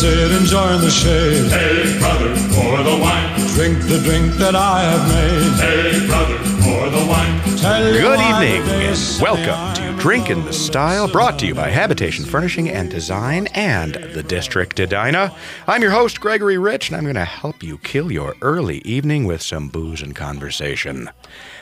sit, enjoy the shade. Hey, brother, pour the wine. Drink the drink that I have made. Hey, brother, pour the wine. Tell Good evening, and welcome to Drink in the Style, brought to you by Habitation Furnishing and Design and the District Edina. I'm your host, Gregory Rich, and I'm going to help you kill your early evening with some booze and conversation.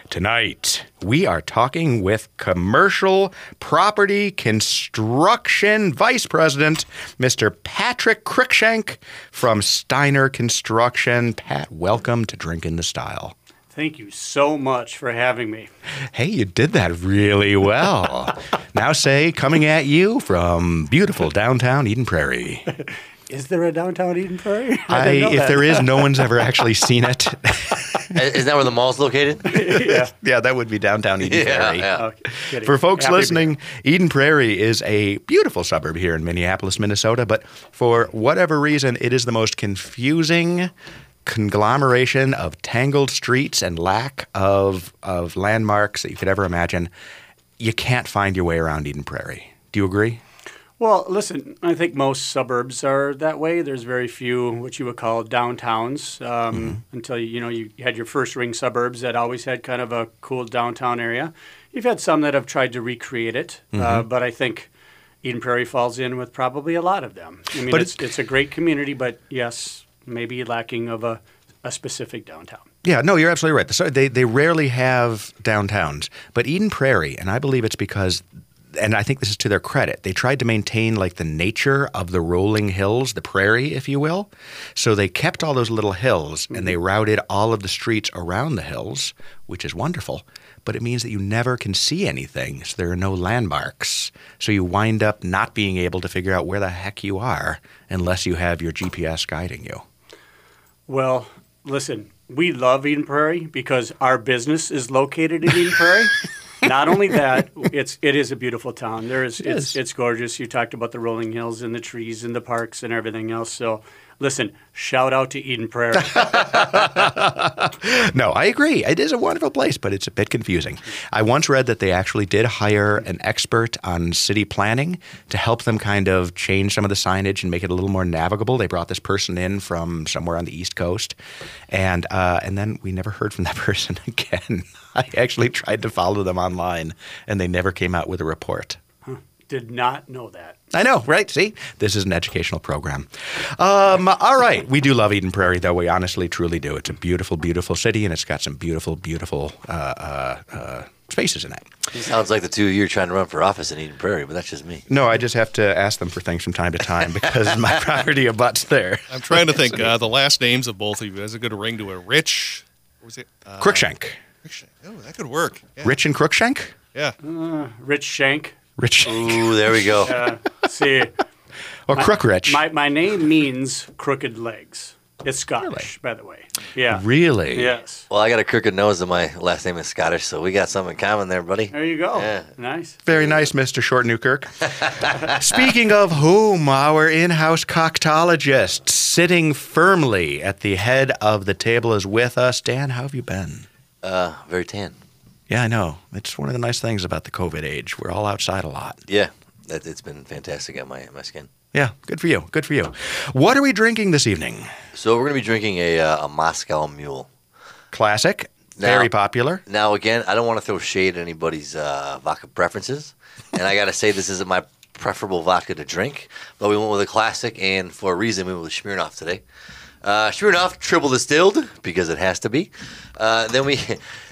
Tonight, we are talking with Commercial Property Construction Vice President, Mr. Patrick Cruikshank from Steiner Construction. Pat, welcome to Drink in the Style. Thank you so much for having me. Hey, you did that really well. Now say, coming at you from beautiful downtown Eden Prairie. Is there a downtown Eden Prairie? If there is, no one's ever actually seen it. Is that where the mall's located? Yeah. Yeah, that would be downtown Eden Prairie. Yeah. Oh, for folks listening, Eden Prairie is a beautiful suburb here in Minneapolis, Minnesota, but for whatever reason, it is the most confusing conglomeration of tangled streets and lack of landmarks that you could ever imagine. You can't find your way around Eden Prairie. Do you agree? Well, listen, I think most suburbs are that way. There's very few what you would call downtowns until, you had your first ring suburbs that always had kind of a cool downtown area. You've had some that have tried to recreate it, but I think Eden Prairie falls in with probably a lot of them. I mean, it's a great community, but yes, maybe lacking of a specific downtown. Yeah, no, you're absolutely right. So they rarely have downtowns. But Eden Prairie, and I believe it's because – and I think this is to their credit, they tried to maintain like the nature of the rolling hills, the prairie, if you will. So they kept all those little hills and they routed all of the streets around the hills, which is wonderful. But it means that you never can see anything. So there are no landmarks. So you wind up not being able to figure out where the heck you are unless you have your GPS guiding you. Well, listen, we love Eden Prairie because our business is located in Eden Prairie. Not only that, it is a beautiful town. It's gorgeous. You talked about the rolling hills and the trees and the parks and everything else. So, listen, shout out to Eden Prairie. No, I agree. It is a wonderful place, but it's a bit confusing. I once read that they actually did hire an expert on city planning to help them kind of change some of the signage and make it a little more navigable. They brought this person in from somewhere on the East Coast, and then we never heard from that person again. I actually tried to follow them online, and they never came out with a report. Did not know that. I know, right? See, this is an educational program. All right. We do love Eden Prairie, though. We honestly, truly do. It's a beautiful, beautiful city, and it's got some beautiful, beautiful spaces in it. It sounds like the two of you are trying to run for office in Eden Prairie, but that's just me. No, I just have to ask them for things from time to time because my property abuts there. I'm trying to think. The last names of both of you. That's a good ring to a Rich. What was it? Cruikshank. Cruikshank. Oh, that could work. Yeah. Rich and Cruikshank? Yeah. Rich Shank. Rich. Ooh, there we go. See. Or Crook Rich. My name means crooked legs. It's Scottish, really? By the way. Yeah. Really? Yes. Well, I got a crooked nose and my last name is Scottish, so we got something in common there, buddy. There you go. Yeah. Nice. Very nice, Mr. Short Newkirk. Speaking of whom, our in-house coctologist sitting firmly at the head of the table is with us. Dan, how have you been? Very tan. Yeah, I know. It's one of the nice things about the COVID age. We're all outside a lot. Yeah, it's been fantastic on my skin. Yeah, good for you. Good for you. What are we drinking this evening? So we're going to be drinking a Moscow Mule. Classic. Very popular. Now, again, I don't want to throw shade at anybody's vodka preferences. And I got to say, this isn't my preferable vodka to drink. But we went with a classic, and for a reason, we went with Smirnoff today. Smirnoff triple distilled because it has to be.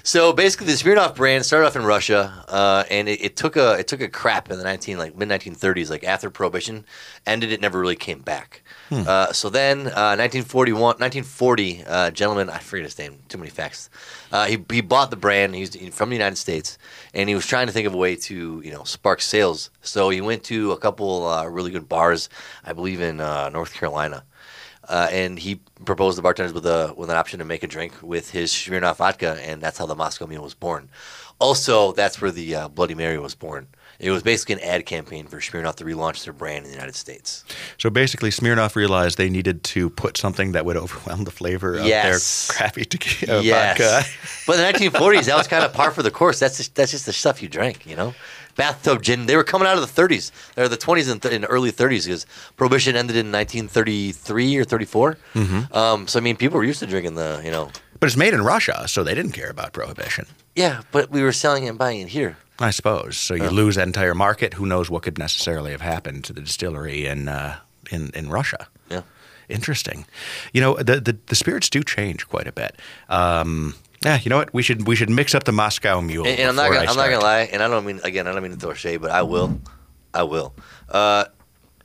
So basically, the Smirnoff brand started off in Russia, and it took a crap in the mid 1930s, like after Prohibition ended. It never really came back. So then, 1940, gentleman, I forget his name. Too many facts. He bought the brand. He's from the United States, and he was trying to think of a way to spark sales. So he went to a couple really good bars, I believe in North Carolina. And he proposed the bartenders with an option to make a drink with his Smirnoff vodka, and that's how the Moscow Mule was born. Also, that's where the Bloody Mary was born. It was basically an ad campaign for Smirnoff to relaunch their brand in the United States. So basically, Smirnoff realized they needed to put something that would overwhelm the flavor of their crappy tequila vodka. But in the 1940s, that was kind of par for the course. That's just the stuff you drank, bathtub gin. They were coming out of the 30s. They're the 20s and early 30s because Prohibition ended in 1933 or 34. Mm-hmm. So, I mean, people were used to drinking the, you know. But it's made in Russia, so they didn't care about Prohibition. Yeah, but we were selling it and buying it here. I suppose. So you lose that entire market. Who knows what could necessarily have happened to the distillery in Russia. Yeah. Interesting. You know, the spirits do change quite a bit. Yeah, you know what? We should mix up the Moscow Mule. And I'm not gonna lie, and I don't mean to throw shade, but I will.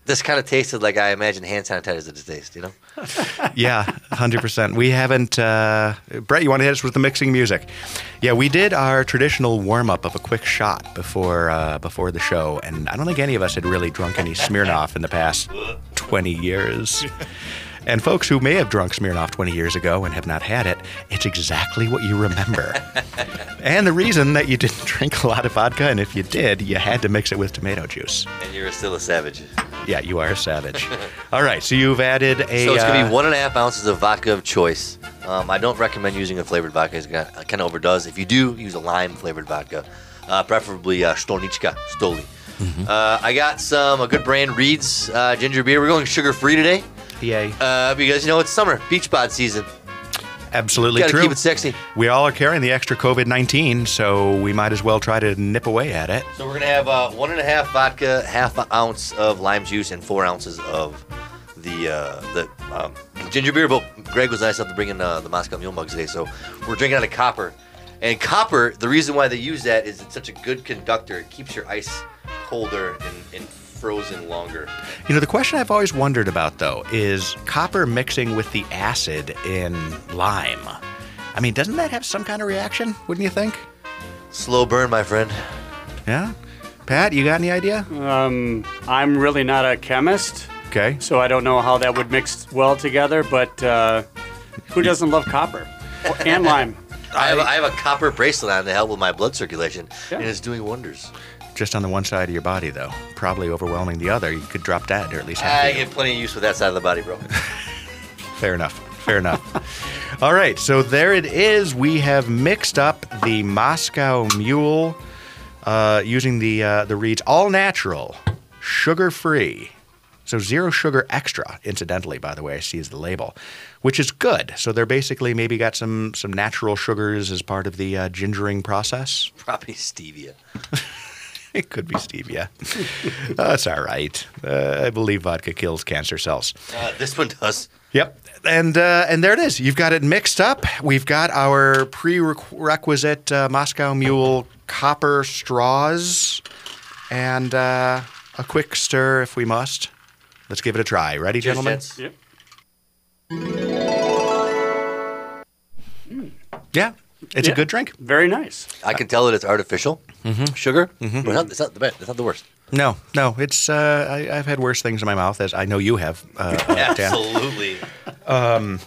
This kind of tasted like I imagine hand sanitizer to taste, you know? Yeah, 100%. We haven't Brett, you want to hit us with the mixing music? Yeah, we did our traditional warm-up of a quick shot before the show, and I don't think any of us had really drunk any Smirnoff in the past 20 years. And folks who may have drunk Smirnoff 20 years ago and have not had it, it's exactly what you remember. And the reason that you didn't drink a lot of vodka, and if you did, you had to mix it with tomato juice. And you're still a savage. Yeah, you are a savage. All right, so you've added a... So it's going to be 1.5 ounces of vodka of choice. I don't recommend using a flavored vodka. It kind of overdoes. If you do, use a lime-flavored vodka, preferably Stolichka, Stoli. Mm-hmm. I got a good brand, Reed's ginger beer. We're going sugar-free today. Yay. Because, you know, it's summer, beach bod season. Absolutely true. Gotta keep it sexy. We all are carrying the extra COVID-19, so we might as well try to nip away at it. So we're going to have 1.5 vodka, 0.5 ounce of lime juice, and 4 ounces of the ginger beer. But Greg was nice enough to bring in the Moscow Mule mug today, so we're drinking out of copper. And copper, the reason why they use that is it's such a good conductor. It keeps your ice colder and frozen longer. You know, the question I've always wondered about, though, is copper mixing with the acid in lime. I mean, doesn't that have some kind of reaction, wouldn't you think? Slow burn, my friend. Yeah? Pat, you got any idea? I'm really not a chemist. Okay. So I don't know how that would mix well together, but who doesn't love copper? And lime. I have a copper bracelet on to help with my blood circulation, and it's doing wonders. Just on the one side of your body, though. Probably overwhelming the other. You could drop dead, or at least have I get plenty of use with that side of the body, bro. Fair enough. Fair enough. All right, so there it is. We have mixed up the Moscow Mule using the Reed's all natural, sugar-free. So zero sugar extra, incidentally, by the way, I see is the label, which is good. So they're basically maybe got some natural sugars as part of the gingering process. Probably stevia. It could be stevia. That's all right. I believe vodka kills cancer cells. This one does. Yep. And there it is. You've got it mixed up. We've got our prerequisite Moscow Mule copper straws and a quick stir if we must. Let's give it a try. Ready, cheers, gentlemen? Yep. Yeah. It's a good drink. Very nice. I can tell that it's artificial. Mm-hmm. Sugar. Mm-hmm. But it's not the best. It's not the worst. No. It's I've had worse things in my mouth, as I know you have. Absolutely. All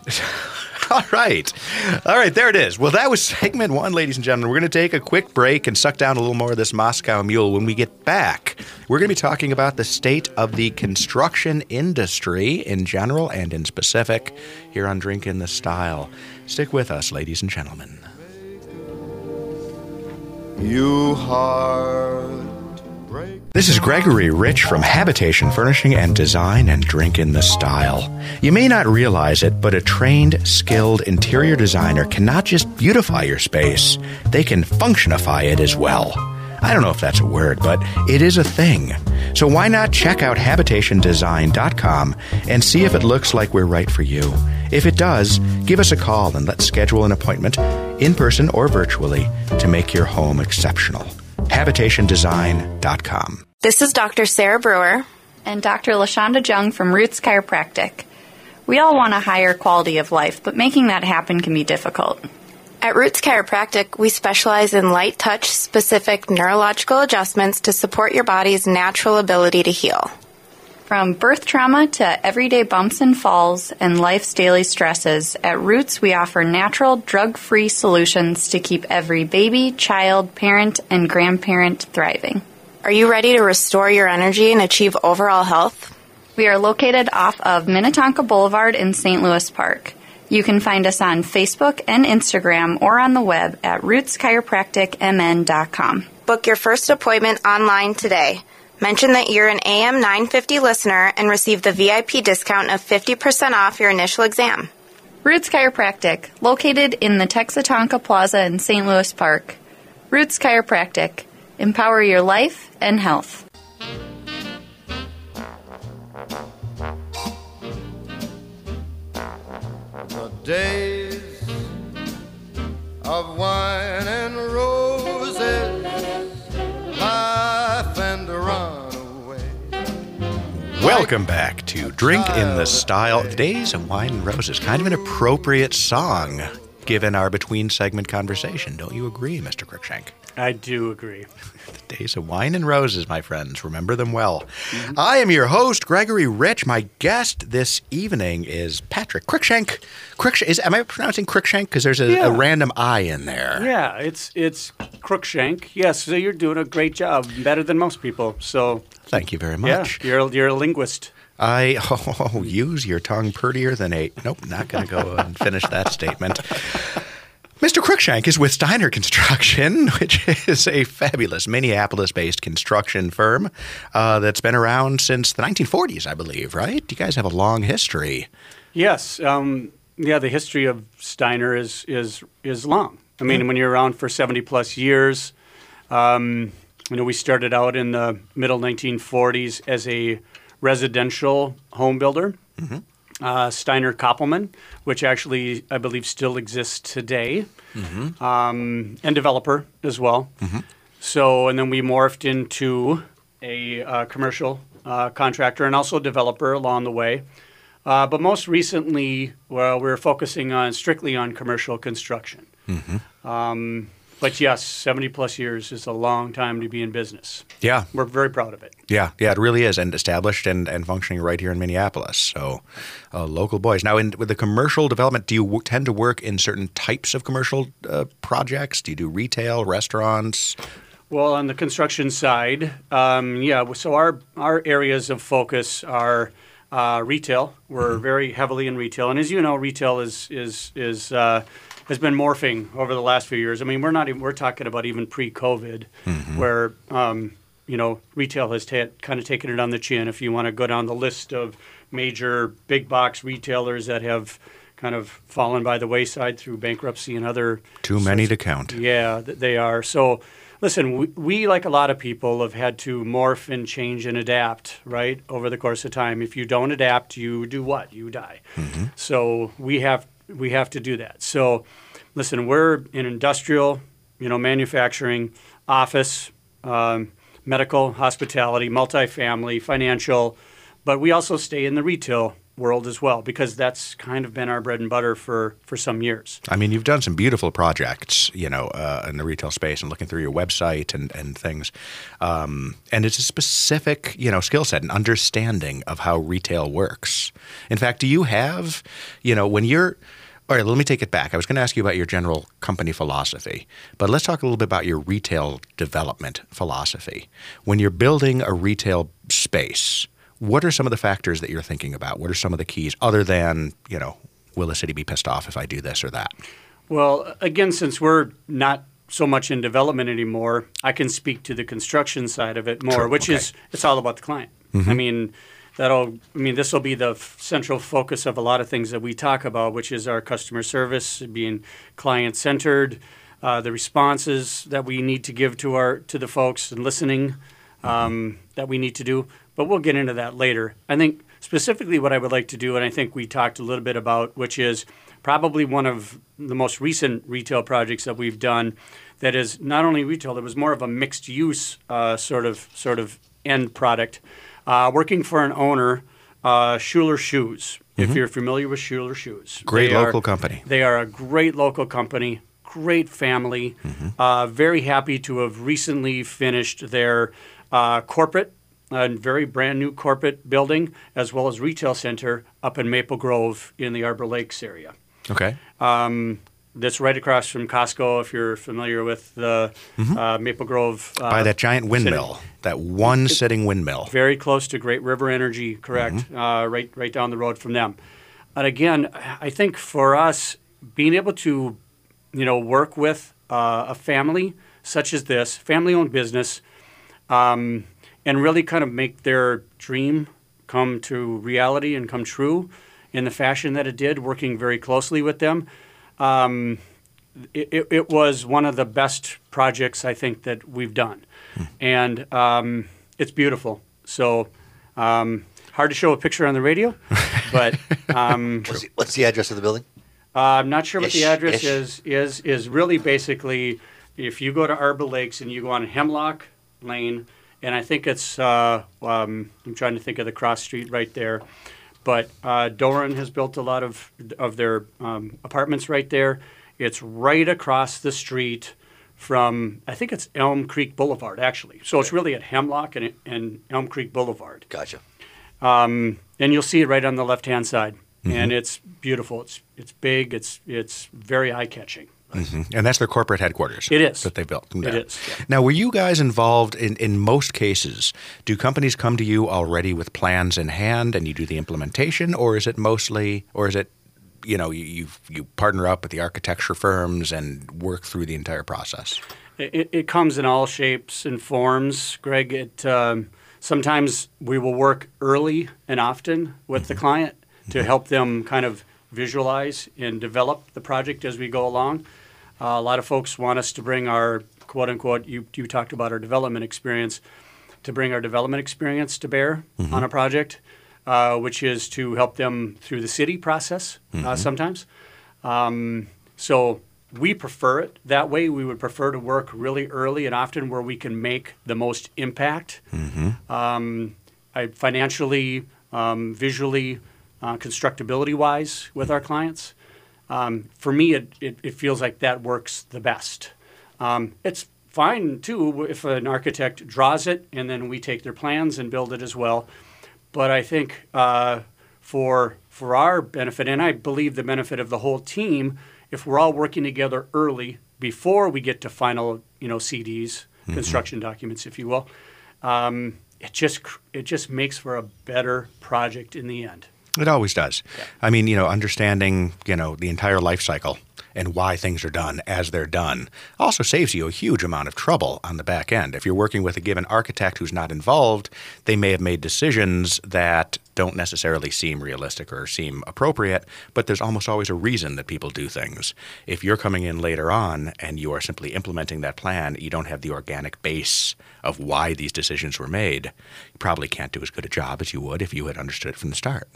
right. There it is. Well, that was segment one, ladies and gentlemen. We're going to take a quick break and suck down a little more of this Moscow Mule. When we get back, we're going to be talking about the state of the construction industry in general and in specific here on Drink in the Style. Stick with us, ladies and gentlemen. You heartbreak. This is Gregory Rich from Habitation Furnishing and Design and Drink in the Style. You may not realize it, but a trained, skilled interior designer cannot just beautify your space, they can functionify it as well. I don't know if that's a word, but it is a thing. So why not check out HabitationDesign.com and see if it looks like we're right for you. If it does, give us a call and let's schedule an appointment, in person or virtually, to make your home exceptional. HabitationDesign.com. This is Dr. Sarah Brewer and Dr. LaShonda Jung from Roots Chiropractic. We all want a higher quality of life, but making that happen can be difficult. At Roots Chiropractic, we specialize in light touch specific neurological adjustments to support your body's natural ability to heal. From birth trauma to everyday bumps and falls and life's daily stresses, at Roots we offer natural, drug-free solutions to keep every baby, child, parent, and grandparent thriving. Are you ready to restore your energy and achieve overall health? We are located off of Minnetonka Boulevard in St. Louis Park. You can find us on Facebook and Instagram or on the web at rootschiropracticmn.com. Book your first appointment online today. Mention that you're an AM 950 listener and receive the VIP discount of 50% off your initial exam. Roots Chiropractic, located in the Texatonka Plaza in St. Louis Park. Roots Chiropractic, empower your life and health. The days of wine and roses, laugh and run away. Welcome back to Drink in the Style, the Days of Wine and Roses. Kind of an appropriate song given our between-segment conversation. Don't you agree, Mr. Cruikshank? I do agree. The Days of Wine and Roses, my friends. Remember them well. Mm-hmm. I am your host, Gregory Rich. My guest this evening is Patrick Cruikshank. Am I pronouncing Cruikshank? Because there's a random I in there. Yeah, it's Cruikshank. Yes, so you're doing a great job, better than most people. So thank you very much. Yeah, you're a linguist. Use your tongue purtier than a – nope, not going to go and finish that statement. Mr. Cruikshank is with Steiner Construction, which is a fabulous Minneapolis-based construction firm that's been around since the 1940s, I believe, right? You guys have a long history. Yes. The history of Steiner is long. I mean, when you're around for 70-plus years, we started out in the middle 1940s as a – residential home builder, Steiner Koppelman, which actually I believe still exists today, and developer as well. Mm-hmm. So, and then we morphed into a commercial contractor and also developer along the way. But most recently, we're focusing strictly on commercial construction. Mm-hmm. But yes, 70-plus years is a long time to be in business. Yeah. We're very proud of it. Yeah, it really is, and established and functioning right here in Minneapolis. So local boys. Now, with the commercial development, do you tend to work in certain types of commercial projects? Do you do retail, restaurants? Well, on the construction side, so our areas of focus are retail. We're very heavily in retail. And as you know, retail is has been morphing over the last few years. I mean, we're talking about even pre-COVID, where retail has kind of taken it on the chin. If you want to go down the list of major big box retailers that have kind of fallen by the wayside through bankruptcy and other too many to count. Yeah, they are. So, listen, we like a lot of people have had to morph and change and adapt, right, over the course of time. If you don't adapt, you do what? You die. Mm-hmm. So we have to do that. So, listen, we're in industrial, manufacturing, office, medical, hospitality, multifamily, financial, but we also stay in the retail world as well because that's kind of been our bread and butter for some years. I mean, you've done some beautiful projects, in the retail space and looking through your website and things. And it's a specific, skill set and understanding of how retail works. In fact, do you have, all right, let me take it back. I was going to ask you about your general company philosophy, but let's talk a little bit about your retail development philosophy. When you're building a retail space, what are some of the factors that you're thinking about? What are some of the keys other than, will the city be pissed off if I do this or that? Well, again, since we're not so much in development anymore, I can speak to the construction side of it more, is it's all about the client. Mm-hmm. This will be the central focus of a lot of things that we talk about, which is our customer service, being client-centered, the responses that we need to give to the folks and listening that we need to do. But we'll get into that later. I think specifically what I would like to do, and I think we talked a little bit about, which is probably one of the most recent retail projects that we've done that is not only retail, it was more of a mixed-use sort of end product, working for an owner, Schuler Shoes, if you're familiar with Schuler Shoes. Great local company. They are a great local company, great family, very happy to have recently finished their corporate, a very brand new corporate building, as well as retail center up in Maple Grove in the Arbor Lakes area. Okay. That's right across from Costco, if you're familiar with the Maple Grove. By that giant windmill, sitting windmill. Very close to Great River Energy, correct, right down the road from them. And again, I think for us, being able to work with a family such as this, family-owned business, and really kind of make their dream come to reality and come true in the fashion that it did, working very closely with them. It was one of the best projects, I think, that we've done. And it's beautiful. So hard to show a picture on the radio, but... what's the address of the building? I'm not sure what the address is really basically, if you go to Arbor Lakes and you go on Hemlock Lane, and I think it's, I'm trying to think of the cross street right there, but Doran has built a lot of their apartments right there. It's right across the street from, I think it's Elm Creek Boulevard, actually. So it's really at Hemlock and Elm Creek Boulevard. Gotcha. And you'll see it right on the left-hand side. Mm-hmm. And it's beautiful. It's big. It's very eye-catching. Mm-hmm. And that's their corporate headquarters. It is. That they built. Yeah. It is. Yeah. Now, were you guys involved in most cases? Do companies come to you already with plans in hand and you do the implementation, or is it mostly, or is it, you know, you partner up with the architecture firms and work through the entire process? It comes in all shapes and forms, Greg. Sometimes we will work early and often with the client to help them kind of visualize and develop the project as we go along. A lot of folks want us to bring our, quote-unquote, you talked about our development experience, to bring our development experience to bear on a project, which is to help them through the city process sometimes. So we prefer it that way. We would prefer to work really early and often where we can make the most impact. Financially, visually, constructability-wise with our clients. For me, it feels like that works the best. It's fine, too, if an architect draws it and then we take their plans and build it as well. But I think for our benefit, and I believe the benefit of the whole team, if we're all working together early before we get to final, CDs, construction documents, if you will, it just makes for a better project in the end. It always does. Yeah. I mean, understanding, the entire life cycle and why things are done as they're done also saves you a huge amount of trouble on the back end. If you're working with a given architect who's not involved, they may have made decisions that don't necessarily seem realistic or seem appropriate, but there's almost always a reason that people do things. If you're coming in later on and you are simply implementing that plan, you don't have the organic base of why these decisions were made. You probably can't do as good a job as you would if you had understood it from the start.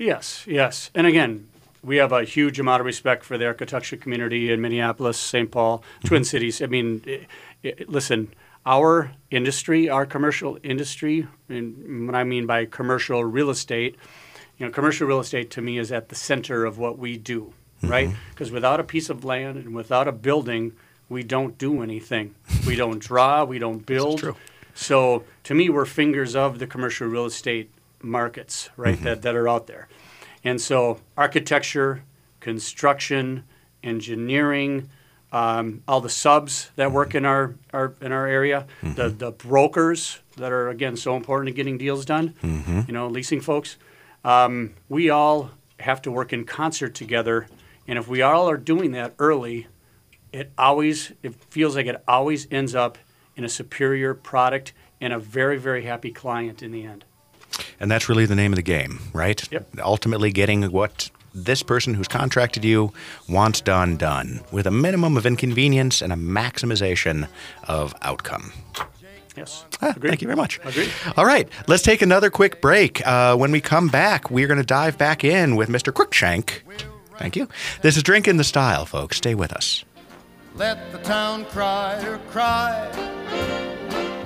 Yes. And again, we have a huge amount of respect for the architecture community in Minneapolis, St. Paul, Twin Cities. I mean, listen, our industry, our commercial industry, and what I mean by commercial real estate, commercial real estate to me is at the center of what we do, right? Because without a piece of land and without a building, we don't do anything. We don't draw. We don't build. True. So to me, we're fingers of the commercial real estate markets, right, that are out there. And so architecture, construction, engineering, all the subs that work in our area, the brokers that are, again, so important to getting deals done, leasing folks, we all have to work in concert together. And if we all are doing that early, it feels like it always ends up in a superior product and a very, very happy client in the end. And that's really the name of the game, right? Yep. Ultimately getting what this person who's contracted you wants done, with a minimum of inconvenience and a maximization of outcome. Yes. Thank you very much. Agreed. All right. Let's take another quick break. When we come back, we're going to dive back in with Mr. Cruikshank. Thank you. This is Drinkin' the Style, folks. Stay with us. Let the town cry or cry.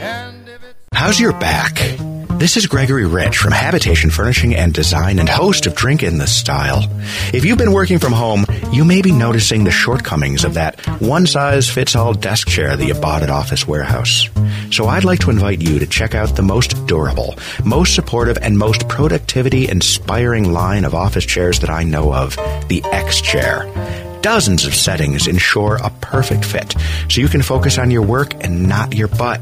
And if it's... How's your back? This is Gregory Rich from Habitation Furnishing and Design and host of Drinkin' the Style. If you've been working from home, you may be noticing the shortcomings of that one-size-fits-all desk chair that you bought at Office Warehouse. So I'd like to invite you to check out the most durable, most supportive, and most productivity-inspiring line of office chairs that I know of, the X-Chair. Dozens of settings ensure a perfect fit, so you can focus on your work and not your butt.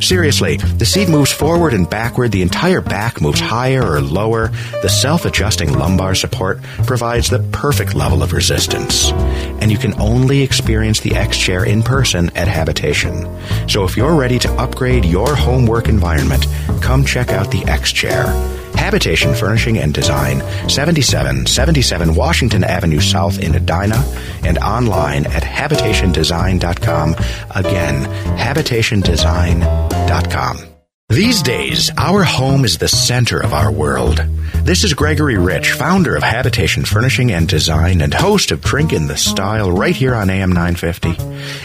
Seriously, the seat moves forward and backward, the entire back moves higher or lower. The self-adjusting lumbar support provides the perfect level of resistance. And you can only experience the X-Chair in person at Habitation. So if you're ready to upgrade your home work environment, come check out the X-Chair. Habitation Furnishing and Design, 7777 Washington Avenue South in Edina, and online at HabitationDesign.com. Again, HabitationDesign.com. These days, our home is the center of our world. This is Gregory Rich, founder of Habitation Furnishing and Design and host of Drink in the Style right here on AM 950.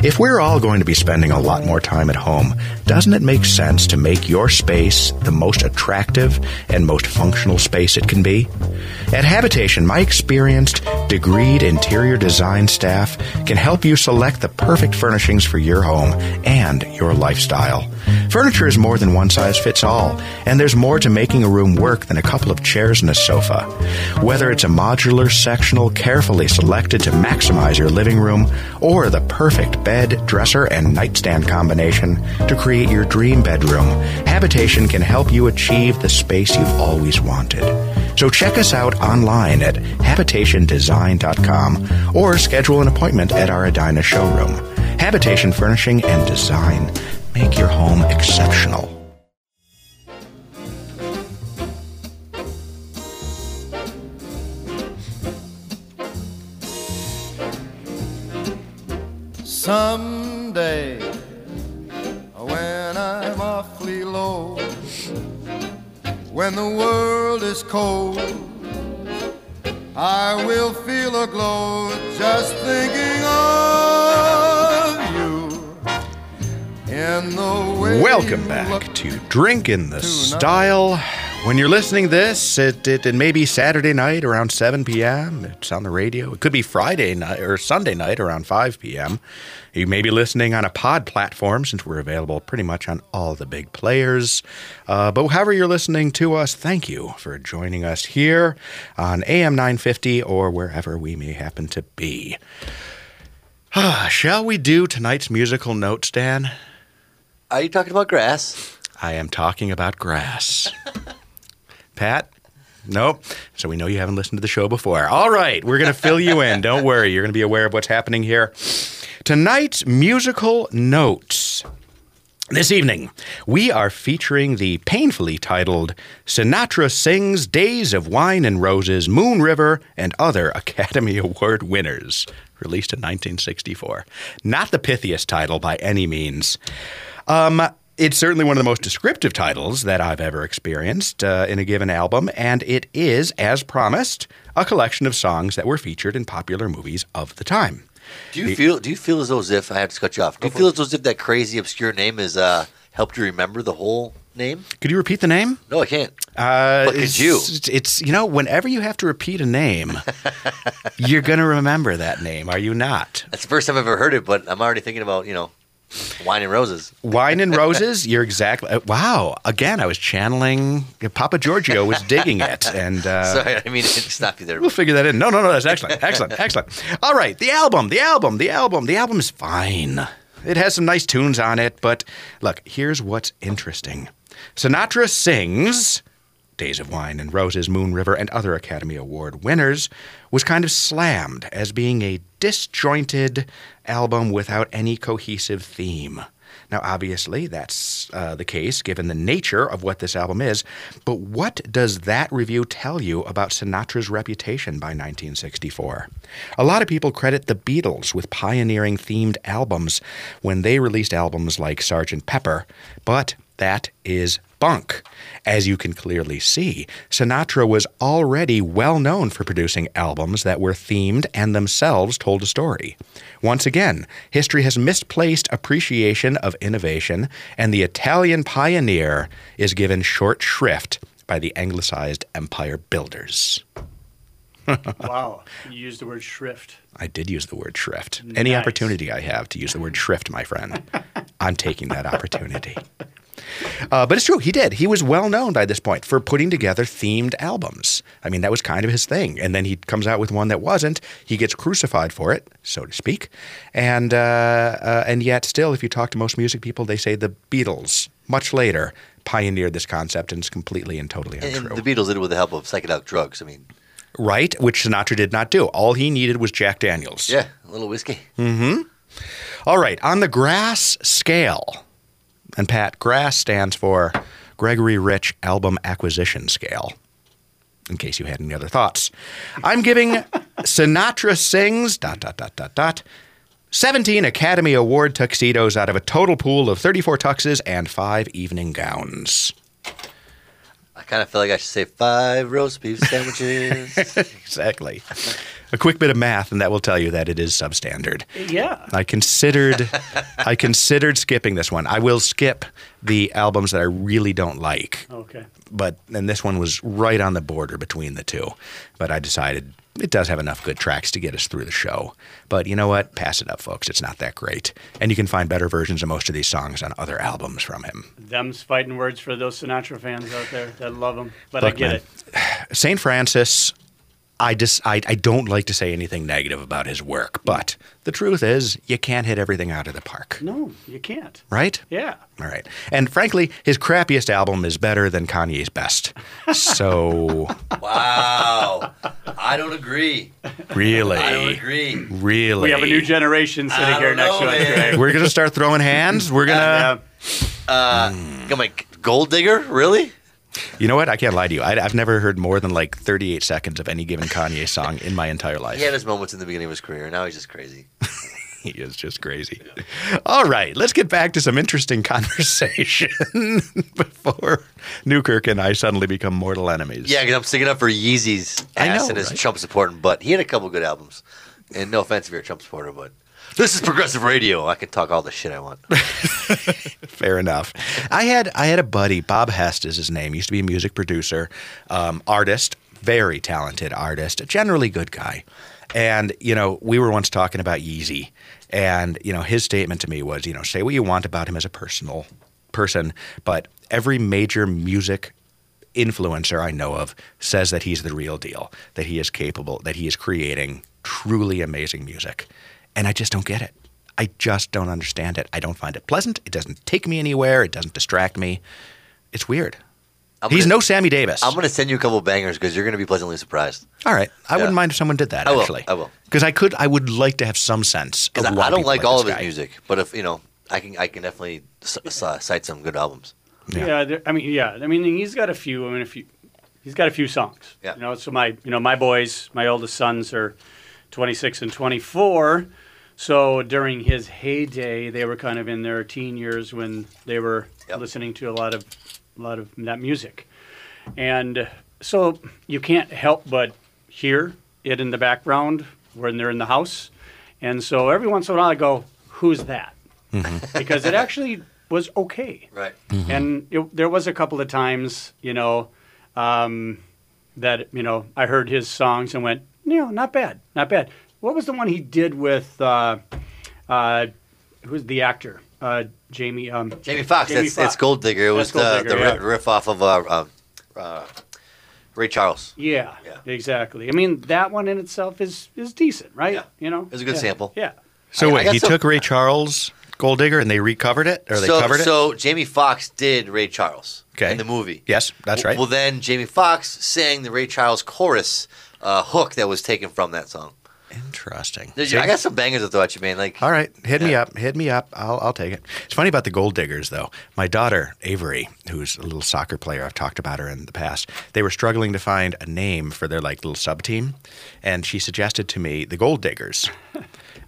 If we're all going to be spending a lot more time at home, doesn't it make sense to make your space the most attractive and most functional space it can be? At Habitation, my experienced, degreed interior design staff can help you select the perfect furnishings for your home and your lifestyle. Furniture is more than one size fits all, and there's more to making a room work than a couple of chairs and a sofa. Whether it's a modular sectional carefully selected to maximize your living room, or the perfect bed, dresser, and nightstand combination to create your dream bedroom, Habitation can help you achieve the space you've always wanted. So check us out online at HabitationDesign.com or schedule an appointment at our Edina showroom. Habitation Furnishing and Design. Make your home exceptional. Someday, when I'm awfully low, when the world is cold, I will feel a glow just thinking of you. In the way. Welcome back to Drink in the Style. When you're listening to this, it may be Saturday night around 7 p.m. It's on the radio. It could be Friday night or Sunday night around 5 p.m. You may be listening on a pod platform since we're available pretty much on all the big players. But however you're listening to us, thank you for joining us here on AM 950 or wherever we may happen to be. Shall we do tonight's musical notes, Dan? Are you talking about grass? I am talking about grass. Pat? Nope. So we know you haven't listened to the show before. All right. We're going to fill you in. Don't worry. You're going to be aware of what's happening here. Tonight's musical notes. This evening, we are featuring the painfully titled Sinatra Sings Days of Wine and Roses, Moon River, and Other Academy Award Winners, released in 1964. Not the pithiest title by any means. It's certainly one of the most descriptive titles that I've ever experienced in a given album, and it is, as promised, a collection of songs that were featured in popular movies of the time. Do you feel as though as if – I have to cut you off. Do you feel as though as if that crazy, obscure name has helped you remember the whole name? Could you repeat the name? No, I can't. But could you? It's you know, whenever you have to repeat a name, you're going to remember that name, are you not? That's the first time I've ever heard it, but I'm already thinking about, you know – Wine and Roses. Wine and Roses, you're exactly – wow. Again, I was channeling – Papa Giorgio was digging it. And sorry, I mean, it's not there. We'll figure that in. No, that's excellent, excellent, excellent. All right, the album. The album is fine. It has some nice tunes on it, but look, here's what's interesting. Sinatra sings Days of Wine and Roses, Moon River, and Other Academy Award Winners was kind of slammed as being a disjointed album without any cohesive theme. Now, obviously, that's the case given the nature of what this album is, but what does that review tell you about Sinatra's reputation by 1964? A lot of people credit the Beatles with pioneering themed albums when they released albums like Sgt. Pepper, but that is bunk. As you can clearly see, Sinatra was already well known for producing albums that were themed and themselves told a story. Once again, history has misplaced appreciation of innovation, and the Italian pioneer is given short shrift by the anglicized empire builders. Wow. You used the word shrift. I did use the word shrift. Nice. Any opportunity I have to use the word shrift, my friend, I'm taking that opportunity. But it's true. He did. He was well known by this point for putting together themed albums. I mean, that was kind of his thing. And then he comes out with one that wasn't. He gets crucified for it, so to speak. And yet still, if you talk to most music people, they say the Beatles, much later, pioneered this concept, and it's completely and totally untrue. And the Beatles did it with the help of psychedelic drugs. I mean, right, which Sinatra did not do. All he needed was Jack Daniels. Yeah, a little whiskey. Mm-hmm. All right, on the GRASS scale, and Pat, GRASS stands for Gregory Rich Album Acquisition Scale, in case you had any other thoughts. I'm giving Sinatra Sings, .. 17 Academy Award tuxedos out of a total pool of 34 tuxes and 5 evening gowns. I kind of feel like I should say 5 roast beef sandwiches. Exactly. A quick bit of math, and that will tell you that it is substandard. Yeah. I considered skipping this one. I will skip the albums that I really don't like. Okay. And this one was right on the border between the two. But I decided it does have enough good tracks to get us through the show. But you know what? Pass it up, folks. It's not that great. And you can find better versions of most of these songs on other albums from him. Them's fighting words for those Sinatra fans out there that love him. But look, I get it. St. Francis... I don't like to say anything negative about his work, but the truth is you can't hit everything out of the park. No, you can't. Right? Yeah. All right. And frankly, his crappiest album is better than Kanye's best. So. Wow. I don't agree. Really? I don't agree. Really? We have a new generation sitting here next to us. We're going to start throwing hands. We're going to. I'm like, Gold Digger? Really? You know what? I can't lie to you. I've never heard more than like 38 seconds of any given Kanye song in my entire life. He had his moments in the beginning of his career. Now he's just crazy. He is just crazy. Yeah. All right. Let's get back to some interesting conversation before Newkirk and I suddenly become mortal enemies. Yeah, because I'm sticking up for Yeezy's ass and his Trump supporting butt. He had a couple good albums. And no offense if you're a Trump supporter, but... This is progressive radio. I can talk all the shit I want. Fair enough. I had a buddy, Bob Hest is his name. He used to be a music producer, artist, very talented artist, a generally good guy. And, you know, we were once talking about Yeezy. And, you know, his statement to me was, you know, say what you want about him as a person, but every major music influencer I know of says that he's the real deal, that he is capable, that he is creating truly amazing music. And I just don't get it. I just don't understand it. I don't find it pleasant. It doesn't take me anywhere. It doesn't distract me. It's weird. He's no Sammy Davis. I'm going to send you a couple of bangers because you're going to be pleasantly surprised. All right. I wouldn't mind if someone did that, actually. I will. Because I would like to have some sense of why I don't like all of his music. But, if you know, I can definitely cite some good albums. Yeah, I mean, he's got a few. I mean, he's got a few songs. Yeah. You know, so my boys, my oldest sons are 26 and 24. So during his heyday, they were kind of in their teen years when they were listening to a lot of that music. And so you can't help but hear it in the background when they're in the house. And so every once in a while I go, who's that? Mm-hmm. Because it actually was okay. Right. Mm-hmm. And there was a couple of times, you know, that, you know, I heard his songs and went, no, not bad. What was the one he did with who's the actor? Jamie. Jamie Foxx. It's Gold Digger. It was the riff off of Ray Charles. Yeah, exactly. I mean, that one in itself is decent, right? Yeah. You know, it was a good sample. Yeah. So wait, he took Ray Charles' Gold Digger and they recovered it, or covered it. So Jamie Foxx did Ray Charles in the movie. Yes, that's right. Well, then Jamie Foxx sang the Ray Charles chorus hook that was taken from that song. Interesting. I got some bangers with what you mean. Like, all right, hit me up. I'll take it. It's funny about the Gold Diggers, though. My daughter Avery, who's a little soccer player, I've talked about her in the past. They were struggling to find a name for their like little sub team, and she suggested to me the Gold Diggers.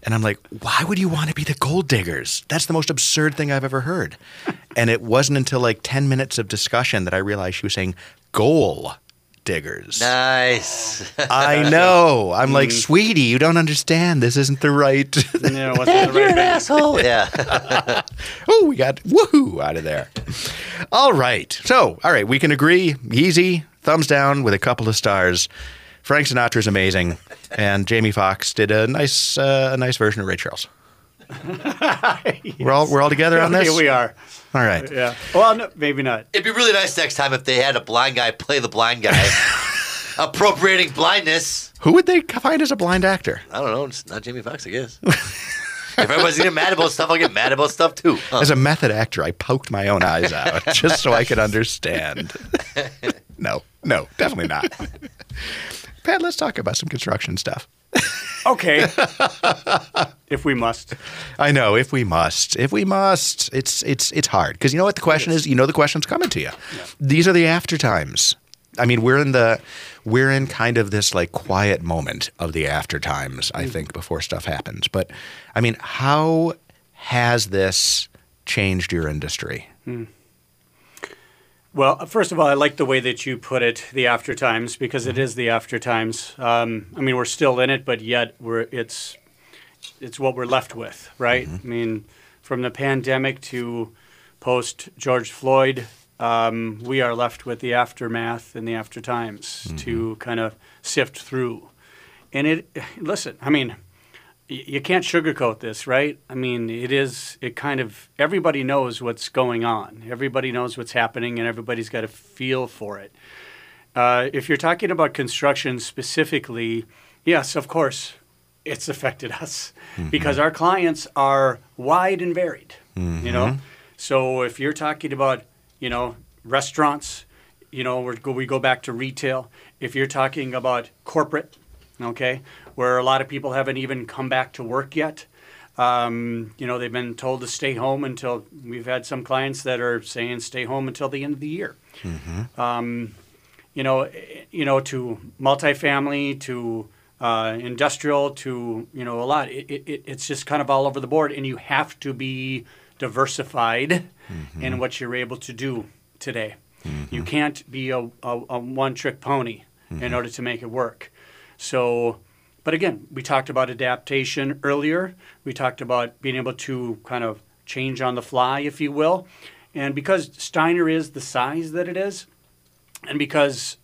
And I'm like, why would you want to be the Gold Diggers? That's the most absurd thing I've ever heard. And it wasn't until like 10 minutes of discussion that I realized she was saying goal diggers. Nice. I know. I'm like, sweetie, you don't understand. This isn't the right. No, wasn't the right. You're an asshole. Yeah. Oh, we got woohoo out of there. All right. So, all right, we can agree. Yeezy, thumbs down with a couple of stars. Frank Sinatra's amazing, and Jamie Foxx did a nice version of Ray Charles. Yes. We're all together on this? Yeah, we are. All right. Yeah. Well, no, maybe not. It'd be really nice next time if they had a blind guy play the blind guy. Appropriating blindness. Who would they find as a blind actor? I don't know. It's not Jamie Foxx, I guess. If everybody's getting mad about stuff, I'll get mad about stuff too. Huh? As a method actor, I poked my own eyes out just so I could understand. No, definitely not. Pat, let's talk about some construction stuff. Okay. If we must. I know, if we must. If we must. It's hard. Because you know what the question is? You know the question's coming to you. Yeah. These are the after times. I mean, we're in kind of this like quiet moment of the after times, I think, before stuff happens. But I mean, how has this changed your industry? Well, first of all, I like the way that you put it, the after times, because it is the after times. I mean, we're still in it, but yet it's what we're left with, right? Mm-hmm. I mean, from the pandemic to post George Floyd, we are left with the aftermath and the after times to kind of sift through. And listen, I mean, you can't sugarcoat this, right? I mean, everybody knows what's going on. Everybody knows what's happening, and everybody's got a feel for it. If you're talking about construction specifically, yes, of course, it's affected us because our clients are wide and varied, you know? So if you're talking about, you know, restaurants, you know, we go back to retail. If you're talking about corporate, okay, where a lot of people haven't even come back to work yet. You know, they've been told to stay home until we've had some clients that are saying stay home until the end of the year. You know, to multifamily, to industrial, to, you know, a lot. It's just kind of all over the board, and you have to be diversified in what you're able to do today. You can't be a one-trick pony in order to make it work. So, but again, we talked about adaptation earlier. We talked about being able to kind of change on the fly, if you will. And because Steiner is the size that it is, and because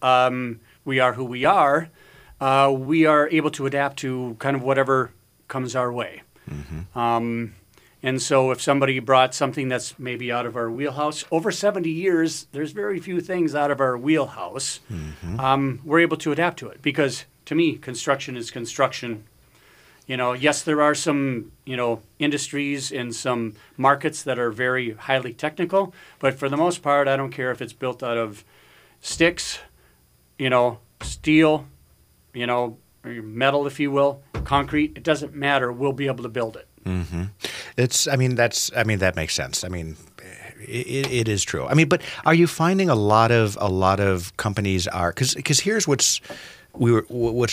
we are who we are able to adapt to kind of whatever comes our way. And so if somebody brought something that's maybe out of our wheelhouse, over 70 years, there's very few things out of our wheelhouse. We're able to adapt to it because, to me, construction is construction. You know, yes, there are some, you know, industries and some markets that are very highly technical, but for the most part, I don't care if it's built out of sticks, you know, steel, you know, metal, if you will, concrete. It doesn't matter. We'll be able to build it. That makes sense. I mean, it is true. I mean, but are you finding a lot of companies are, because here's what's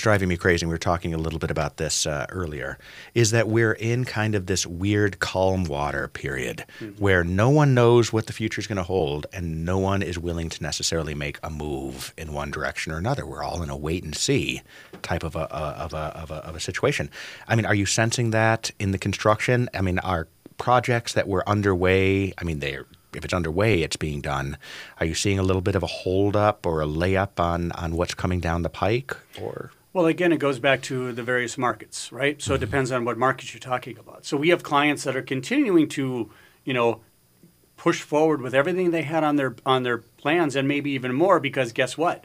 driving me crazy, and we were talking a little bit about this earlier, is that we're in kind of this weird calm water period where no one knows what the future is going to hold, and no one is willing to necessarily make a move in one direction or another. We're all in a wait and see type of a situation. I mean, are you sensing that in the construction? I mean, are projects that were underway, I mean, if it's underway, it's being done. Are you seeing a little bit of a holdup or a layup on what's coming down the pike? Or well, again, it goes back to the various markets, right? So it depends on what markets you're talking about. So we have clients that are continuing to, you know, push forward with everything they had on their plans, and maybe even more, because guess what?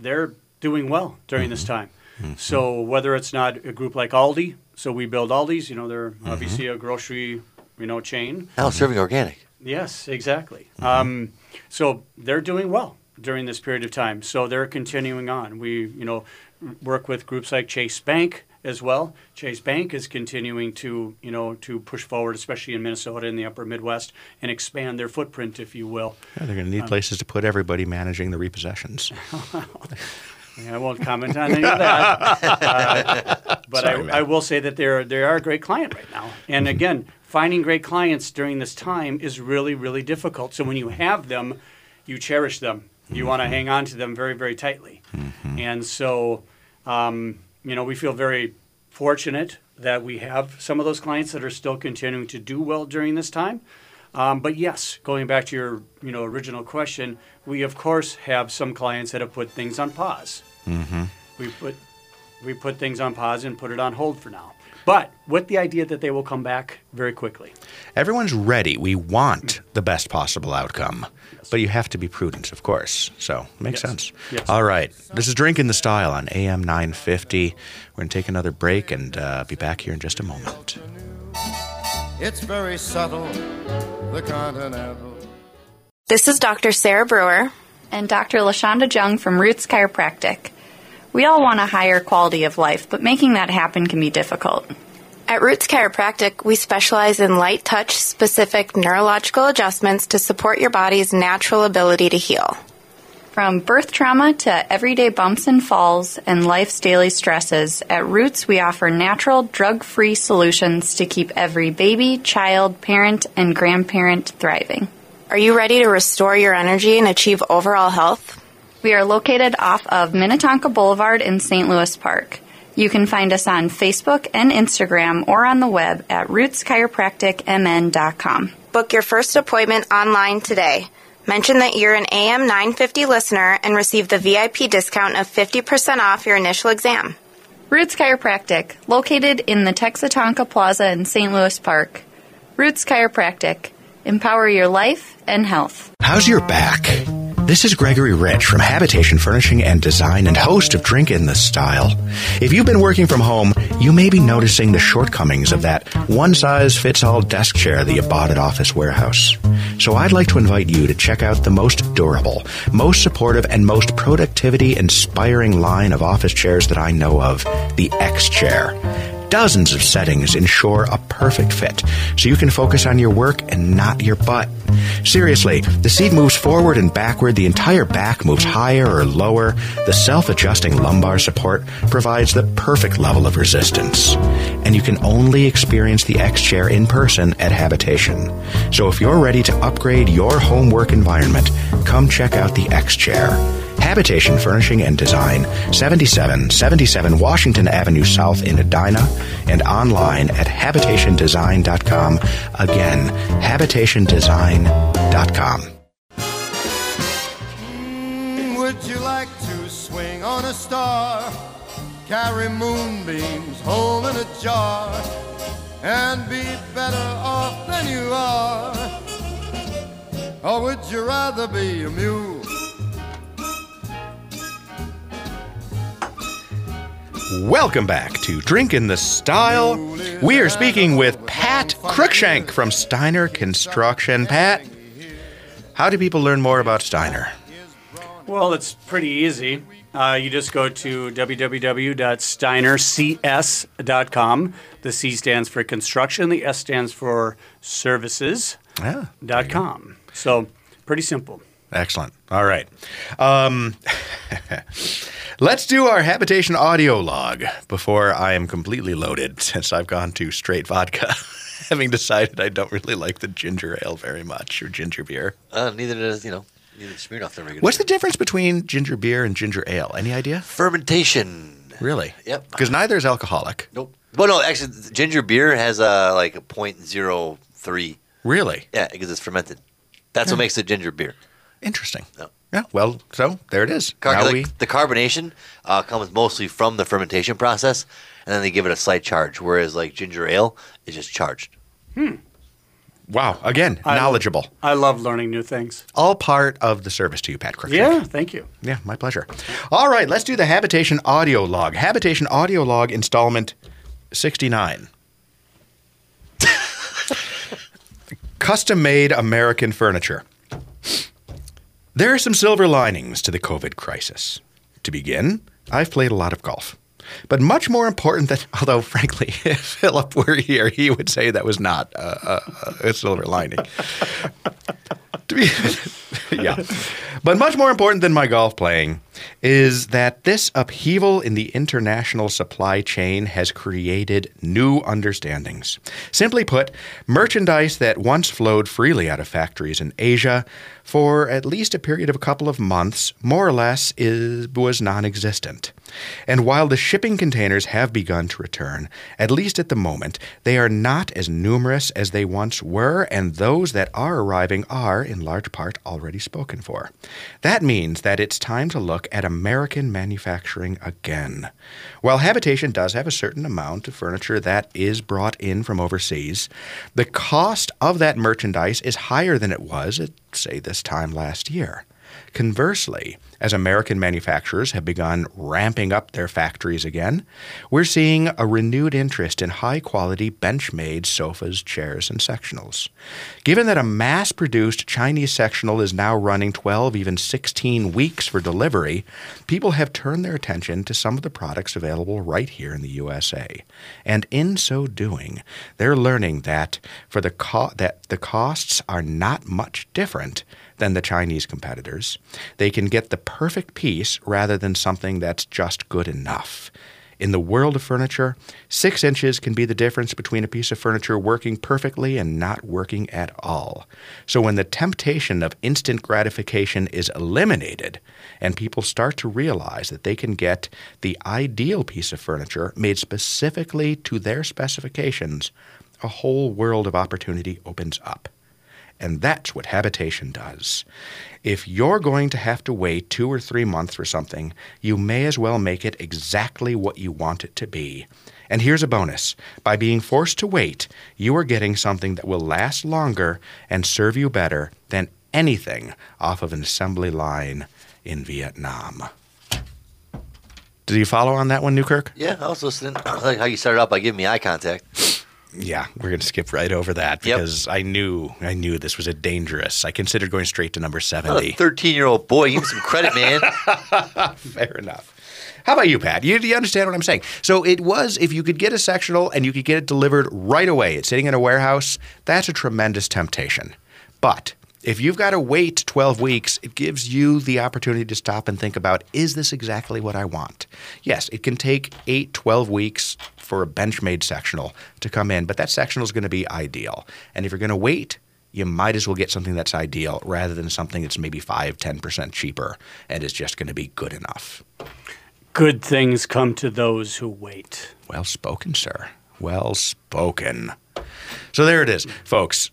They're doing well during this time. So whether it's not a group like Aldi, so we build Aldis, you know, they're obviously a grocery, you know, chain. Now serving organic. Yes, exactly. So they're doing well during this period of time. So they're continuing on. We, you know, work with groups like Chase Bank as well. Chase Bank is continuing to, you know, to push forward, especially in Minnesota and the upper Midwest, and expand their footprint, if you will. Yeah, they're going to need places to put everybody managing the repossessions. I won't comment on any of that. But sorry, I will say that they are a great client right now. And again, finding great clients during this time is really, really difficult. So when you have them, you cherish them. You want to hang on to them very, very tightly. And so, you know, we feel very fortunate that we have some of those clients that are still continuing to do well during this time. But yes, going back to your, you know, original question, we of course have some clients that have put things on pause. We put things on pause and put it on hold for now. but with the idea that they will come back very quickly. Everyone's ready. We want the best possible outcome, but you have to be prudent, of course. So it makes sense. Yes. All right. This is Drinking the Style on AM 950. We're going to take another break and be back here in just a moment. It's very subtle, the continental. This is Dr. Sarah Brewer and Dr. LaShonda Jung from Roots Chiropractic. We all want a higher quality of life, but making that happen can be difficult. At Roots Chiropractic, we specialize in light touch specific neurological adjustments to support your body's natural ability to heal. From birth trauma to everyday bumps and falls and life's daily stresses, at Roots we offer natural, drug-free solutions to keep every baby, child, parent, and grandparent thriving. Are you ready to restore your energy and achieve overall health? We are located off of Minnetonka Boulevard in St. Louis Park. You can find us on Facebook and Instagram or on the web at rootschiropracticmn.com. Book your first appointment online today. Mention that you're an AM 950 listener and receive the VIP discount of 50% off your initial exam. Roots Chiropractic, located in the Texatonka Plaza in St. Louis Park. Roots Chiropractic, empower your life and health. How's your back? This is Gregory Rich from Habitation Furnishing and Design and host of Drink in the Style. If you've been working from home, you may be noticing the shortcomings of that one-size-fits-all desk chair that you bought at Office Warehouse. So I'd like to invite you to check out the most durable, most supportive, and most productivity-inspiring line of office chairs that I know of, the X-Chair. Dozens of settings ensure a perfect fit, so you can focus on your work and not your butt. Seriously, the seat moves forward and backward, the entire back moves higher or lower. The self-adjusting lumbar support provides the perfect level of resistance. And you can only experience the X-Chair in person at Habitation. So if you're ready to upgrade your homework environment, come check out the X-Chair. Habitation Furnishing and Design, 7777 Washington Avenue South in Edina, and online at HabitationDesign.com. Again, HabitationDesign.com. Would you like to swing on a star, carry moonbeams home in a jar, and be better off than you are? Or would you rather be a mule? Welcome back to Drinkin' the Style. We are speaking with Pat Cruikshank from Steiner Construction. Pat, how do people learn more about Steiner? Well, it's pretty easy. You just go to www.steinercs.com. The C stands for construction. The S stands for services.com. So pretty simple. Excellent. All right. Let's do our Habitation audio log before I am completely loaded, since I've gone to straight vodka, having decided I don't really like the ginger ale very much, or ginger beer. Neither does, neither does Smirnoff. What's the difference between ginger beer and ginger ale? Any idea? Fermentation. Really? Yep. Because neither is alcoholic. Nope. Well, no, actually, ginger beer has a 0.03. Really? Yeah, because it's fermented. That's what makes it ginger beer. Interesting. No. Yeah, well, so there it is. The carbonation comes mostly from the fermentation process, and then they give it a slight charge, whereas ginger ale is just charged. Hmm. Wow. Again, knowledgeable. I love learning new things. All part of the service to you, Pat Cruikshank. Yeah, thank you. Yeah, my pleasure. All right, let's do the Habitation Audio Log. Habitation Audio Log installment 69. Custom-made American furniture. There are some silver linings to the COVID crisis. To begin, I've played a lot of golf. But much more important than, although frankly, if Philip were here, he would say that was not a silver lining. But much more important than my golf playing is that this upheaval in the international supply chain has created new understandings. Simply put, merchandise that once flowed freely out of factories in Asia for at least a period of a couple of months, more or less, was non-existent. And while the shipping containers have begun to return, at least at the moment, they are not as numerous as they once were, and those that are arriving are, in large part, already spoken for. That means that it's time to look look at American manufacturing again. While Habitation does have a certain amount of furniture that is brought in from overseas, the cost of that merchandise is higher than it was at, say, this time last year. Conversely, as American manufacturers have begun ramping up their factories again, we're seeing a renewed interest in high-quality bench-made sofas, chairs, and sectionals. Given that a mass-produced Chinese sectional is now running 12, even 16 weeks for delivery, people have turned their attention to some of the products available right here in the USA. And in so doing, they're learning that that the costs are not much different than the Chinese competitors. They can get the perfect piece rather than something that's just good enough. In the world of furniture, 6 inches can be the difference between a piece of furniture working perfectly and not working at all. So when the temptation of instant gratification is eliminated and people start to realize that they can get the ideal piece of furniture made specifically to their specifications, a whole world of opportunity opens up. And that's what Habitation does. If you're going to have to wait 2 or 3 months for something, you may as well make it exactly what you want it to be. And here's a bonus. By being forced to wait, you are getting something that will last longer and serve you better than anything off of an assembly line in Vietnam. Did you follow on that one, Newkirk? Yeah, I was listening. I like how you started out by giving me eye contact. Yeah, we're going to skip right over that because I knew this was a dangerous. I considered going straight to number 70. 13-year-old boy, give him some credit, man. Fair enough. How about you, Pat? You understand what I'm saying? So it was, if you could get a sectional and you could get it delivered right away, it's sitting in a warehouse, that's a tremendous temptation. But if you've got to wait 12 weeks, it gives you the opportunity to stop and think about, is this exactly what I want? Yes, it can take 8, 12 weeks for a bench-made sectional to come in, but that sectional is going to be ideal. And if you're going to wait, you might as well get something that's ideal rather than something that's maybe 5, 10% cheaper and is just going to be good enough. Good things come to those who wait. Well spoken, sir. Well spoken. So there it is, folks.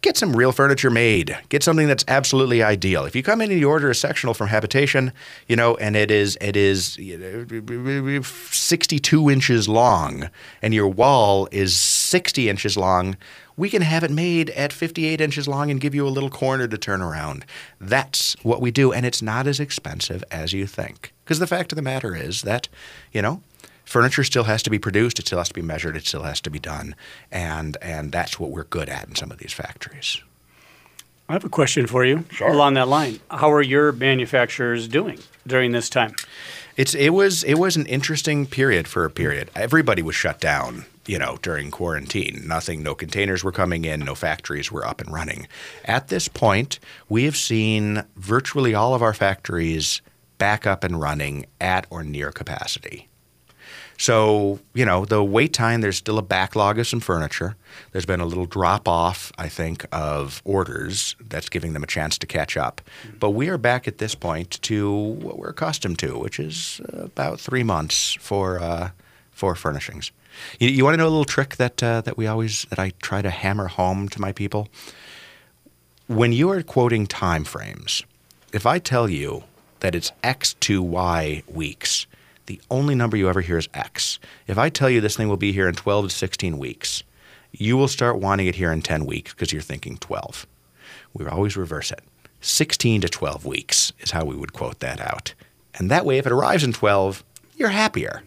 Get some real furniture made. Get something that's absolutely ideal. If you come in and you order a sectional from Habitation, you know, and it is 62 inches long and your wall is 60 inches long, we can have it made at 58 inches long and give you a little corner to turn around. That's what we do, and it's not as expensive as you think. Because the fact of the matter is that, you know, furniture still has to be produced, it still has to be measured, it still has to be done, and that's what we're good at in some of these factories. I have a question for you along that line. How are your manufacturers doing during this time? It was an interesting period for a period. Everybody was shut down, you know, during quarantine. No containers were coming in, no factories were up and running. At this point, we have seen virtually all of our factories back up and running at or near capacity. So, you know, the wait time, there's still a backlog of some furniture. There's been a little drop-off, I think, of orders that's giving them a chance to catch up. But we are back at this point to what we're accustomed to, which is about 3 months for furnishings. You want to know a little trick that I try to hammer home to my people? When you are quoting time frames, if I tell you that it's X to Y weeks, the only number you ever hear is X. If I tell you this thing will be here in 12 to 16 weeks, you will start wanting it here in 10 weeks because you're thinking 12. We always reverse it. 16 to 12 weeks is how we would quote that out. And that way, if it arrives in 12, you're happier.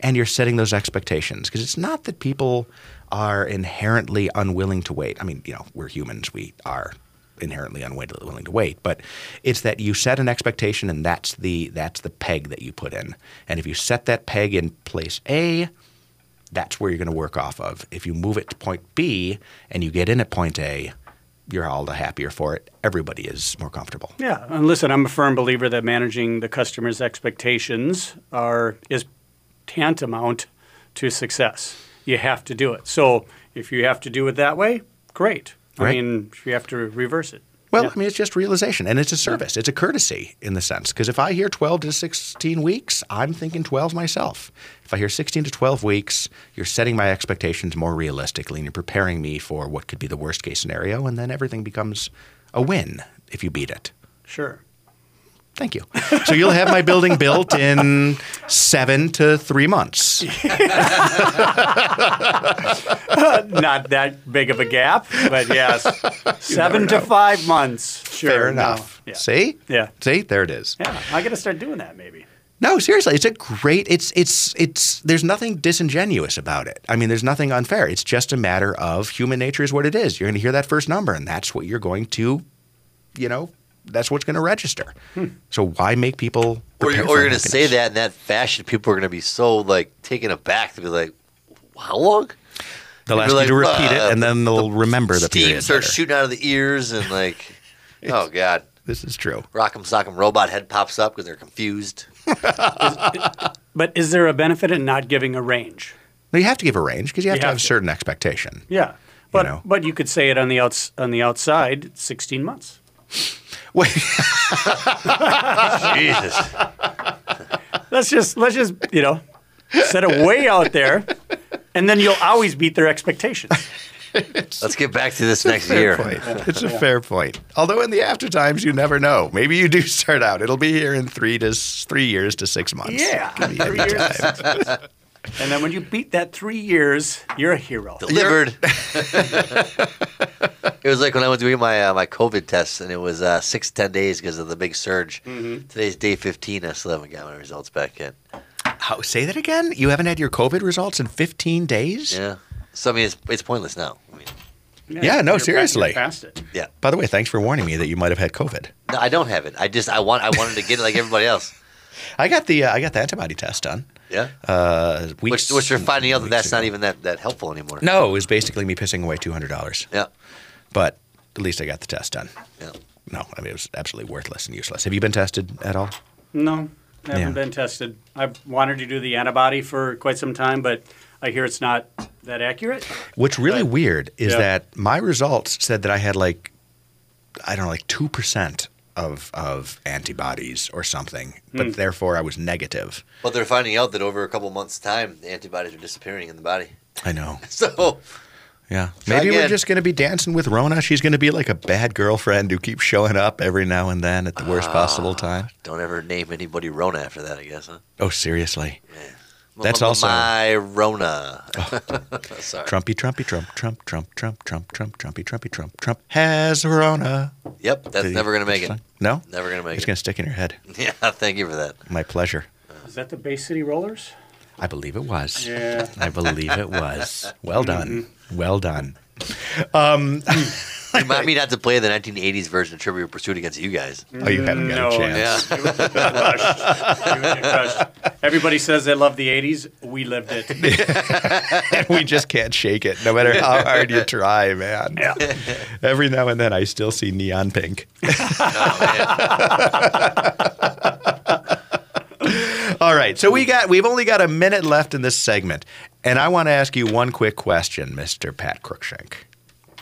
And you're setting those expectations because it's not that people are inherently unwilling to wait. I mean, you know, we're humans. We are inherently unwilling to wait, but it's that you set an expectation, and that's the peg that you put in. And if you set that peg in place A, that's where you're going to work off of. If you move it to point B and you get in at point A, you're all the happier for it. Everybody is more comfortable. Yeah, and listen, I'm a firm believer that managing the customer's expectations is tantamount to success. You have to do it. So if you have to do it that way, great. Right? I mean, you have to reverse it. Well, yeah. I mean, it's just realization, and it's a service. It's a courtesy in the sense, because if I hear 12 to 16 weeks, I'm thinking 12 myself. If I hear 16 to 12 weeks, you're setting my expectations more realistically, and you're preparing me for what could be the worst-case scenario, and then everything becomes a win if you beat it. Sure. Thank you. So you'll have my building built in 7 to 3 months. Not that big of a gap, but yes. 7 to 5 months. Sure. Fair enough. No. Yeah. See? Yeah. See? There it is. Yeah. I got to start doing that maybe. No, seriously, it's a great – it's – there's nothing disingenuous about it. I mean, there's nothing unfair. It's just a matter of human nature is what it is. You're going to hear that first number, and that's what you're going to – you know, that's what's going to register. Hmm. So why make people – Or you're going to say that in that fashion. People are going to be so, like, taken aback. They'll be like, how long? They'll ask you to repeat it, and then they'll remember the period. Steam starts shooting out of the ears and, like, oh, God. This is true. Rock'em sock'em robot head pops up because they're confused. But is there a benefit in not giving a range? No, you have to give a range because you have to have a certain expectation. Yeah, but you know? But you could say it on the outside, 16 months. Wait, Jesus. Let's just set it way out there, and then you'll always beat their expectations. Let's get back to this next year. It's a fair point. Although in the after times, you never know. Maybe you do start out. It'll be here in 3 years to 6 months. Yeah. And then when you beat that 3 years, you're a hero. Delivered. It was like when I went to get my COVID test, and it was 6 to 10 days because of the big surge. Mm-hmm. Today's day 15. I still haven't got my results back in. How, say that again? You haven't had your COVID results in 15 days? Yeah. So, I mean, it's pointless now. I mean, no, seriously. Past it. Yeah. By the way, thanks for warning me that you might have had COVID. No, I don't have it. I wanted to get it like everybody else. I got the antibody test done. Yeah. Which they're finding out that that's not even that helpful anymore. No, it was basically me pissing away $200. Yeah. But at least I got the test done. Yeah. No, I mean, it was absolutely worthless and useless. Have you been tested at all? No, I haven't been tested. I've wanted to do the antibody for quite some time, but I hear it's not that accurate. What's really weird is that my results said that I had like 2% of antibodies or something, but therefore I was negative. But they're finding out that over a couple months' time, the antibodies are disappearing in the body. I know. So yeah. Maybe we're just going to be dancing with Rona. She's going to be like a bad girlfriend who keeps showing up every now and then at the worst possible time. Don't ever name anybody Rona after that, I guess, huh? Oh, seriously. Man. That's also my Rona. Sorry. Trumpy Trump has Rona. Yep, that's never going to make it. No? Never going to make it. It's going to stick in your head. Yeah, thank you for that. My pleasure. Is that the Bay City Rollers? I believe it was. Yeah. I believe it was. Well done. Mm-hmm. Well done. Remind me not to play the 1980s version of Trivial Pursuit against you guys. Oh, you haven't got a chance. Yeah. It would get crushed. Everybody says they love the 80s. We lived it. We just can't shake it, no matter how hard you try, man. Yeah. Every now and then I still see neon pink. All right. So we've only got a minute left in this segment. And I want to ask you one quick question, Mr. Pat Cruikshank.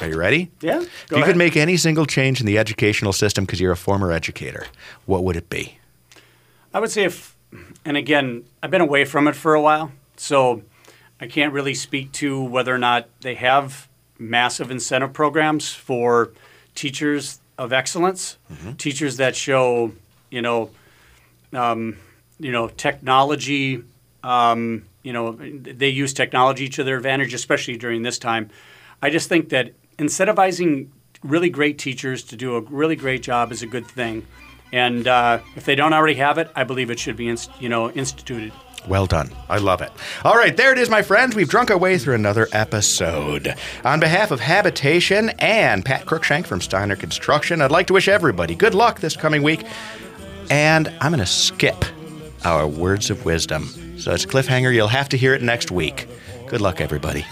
Are you ready? Yeah. If you could make any single change in the educational system because you're a former educator, what would it be? I would say and again, I've been away from it for a while, so I can't really speak to whether or not they have massive incentive programs for teachers of excellence, teachers that show, technology, they use technology to their advantage, especially during this time. I just think that incentivizing really great teachers to do a really great job is a good thing. And if they don't already have it, I believe it should be, instituted. Well done. I love it. All right. There it is, my friends. We've drunk our way through another episode. On behalf of Habitation and Pat Cruikshank from Steiner Construction, I'd like to wish everybody good luck this coming week. And I'm going to skip our words of wisdom. So it's a cliffhanger. You'll have to hear it next week. Good luck, everybody.